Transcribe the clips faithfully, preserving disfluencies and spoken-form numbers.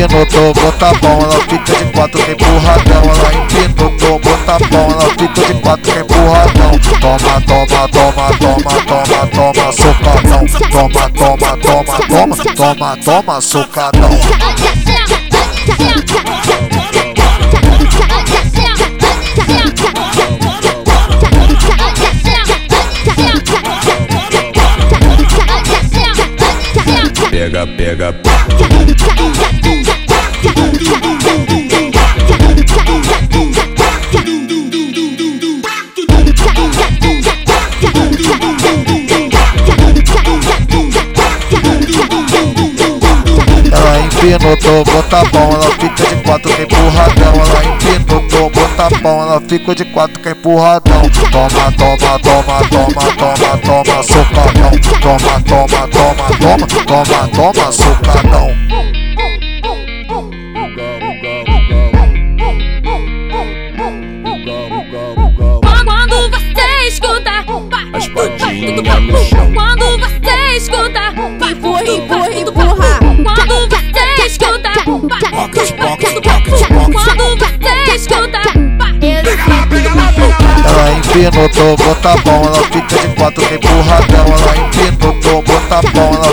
empinou, tomou, tá bom. Ela fica de quatro, que empurradão. Ela empinou, tomou, tá bom. Ela fica de quatro, que empurradão. Toma, toma, toma, toma, toma, toma, socadão. Toma, toma, toma, toma, toma, toma, socadão. Pega, pega, ela empinou, tomou, tá bom. Ela fica de quatro, que empurradão. Ela empinou, tomou, tá bom. Ela fica de quatro, que empurradão. Toma, toma, toma, toma, toma, toma, socadão. Toma, toma, toma, toma, toma, toma, socadão. Quando você escuta, as patinhas no chão. Quando você escuta, empurra, empurra, empurra. Quando você escuta, pocket, pocket, pocket, pocket. Quando você escuta, pega lá, pega lá, pega lá. Ela empinou, tomou, tá bom. Ela fica de quatro, que empurradão. Ela empinou, tomou, tá bom. Ela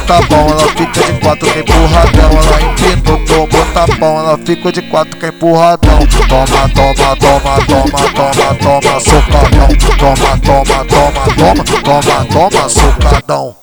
tá bom. Ela fica de quatro, que empurradão. Ela empinou, tomou, tá bom. Ela fica de quatro, que empurradão. Toma, toma, toma, toma, toma, toma, socadão. Toma, toma, toma, toma, toma, toma, socadão.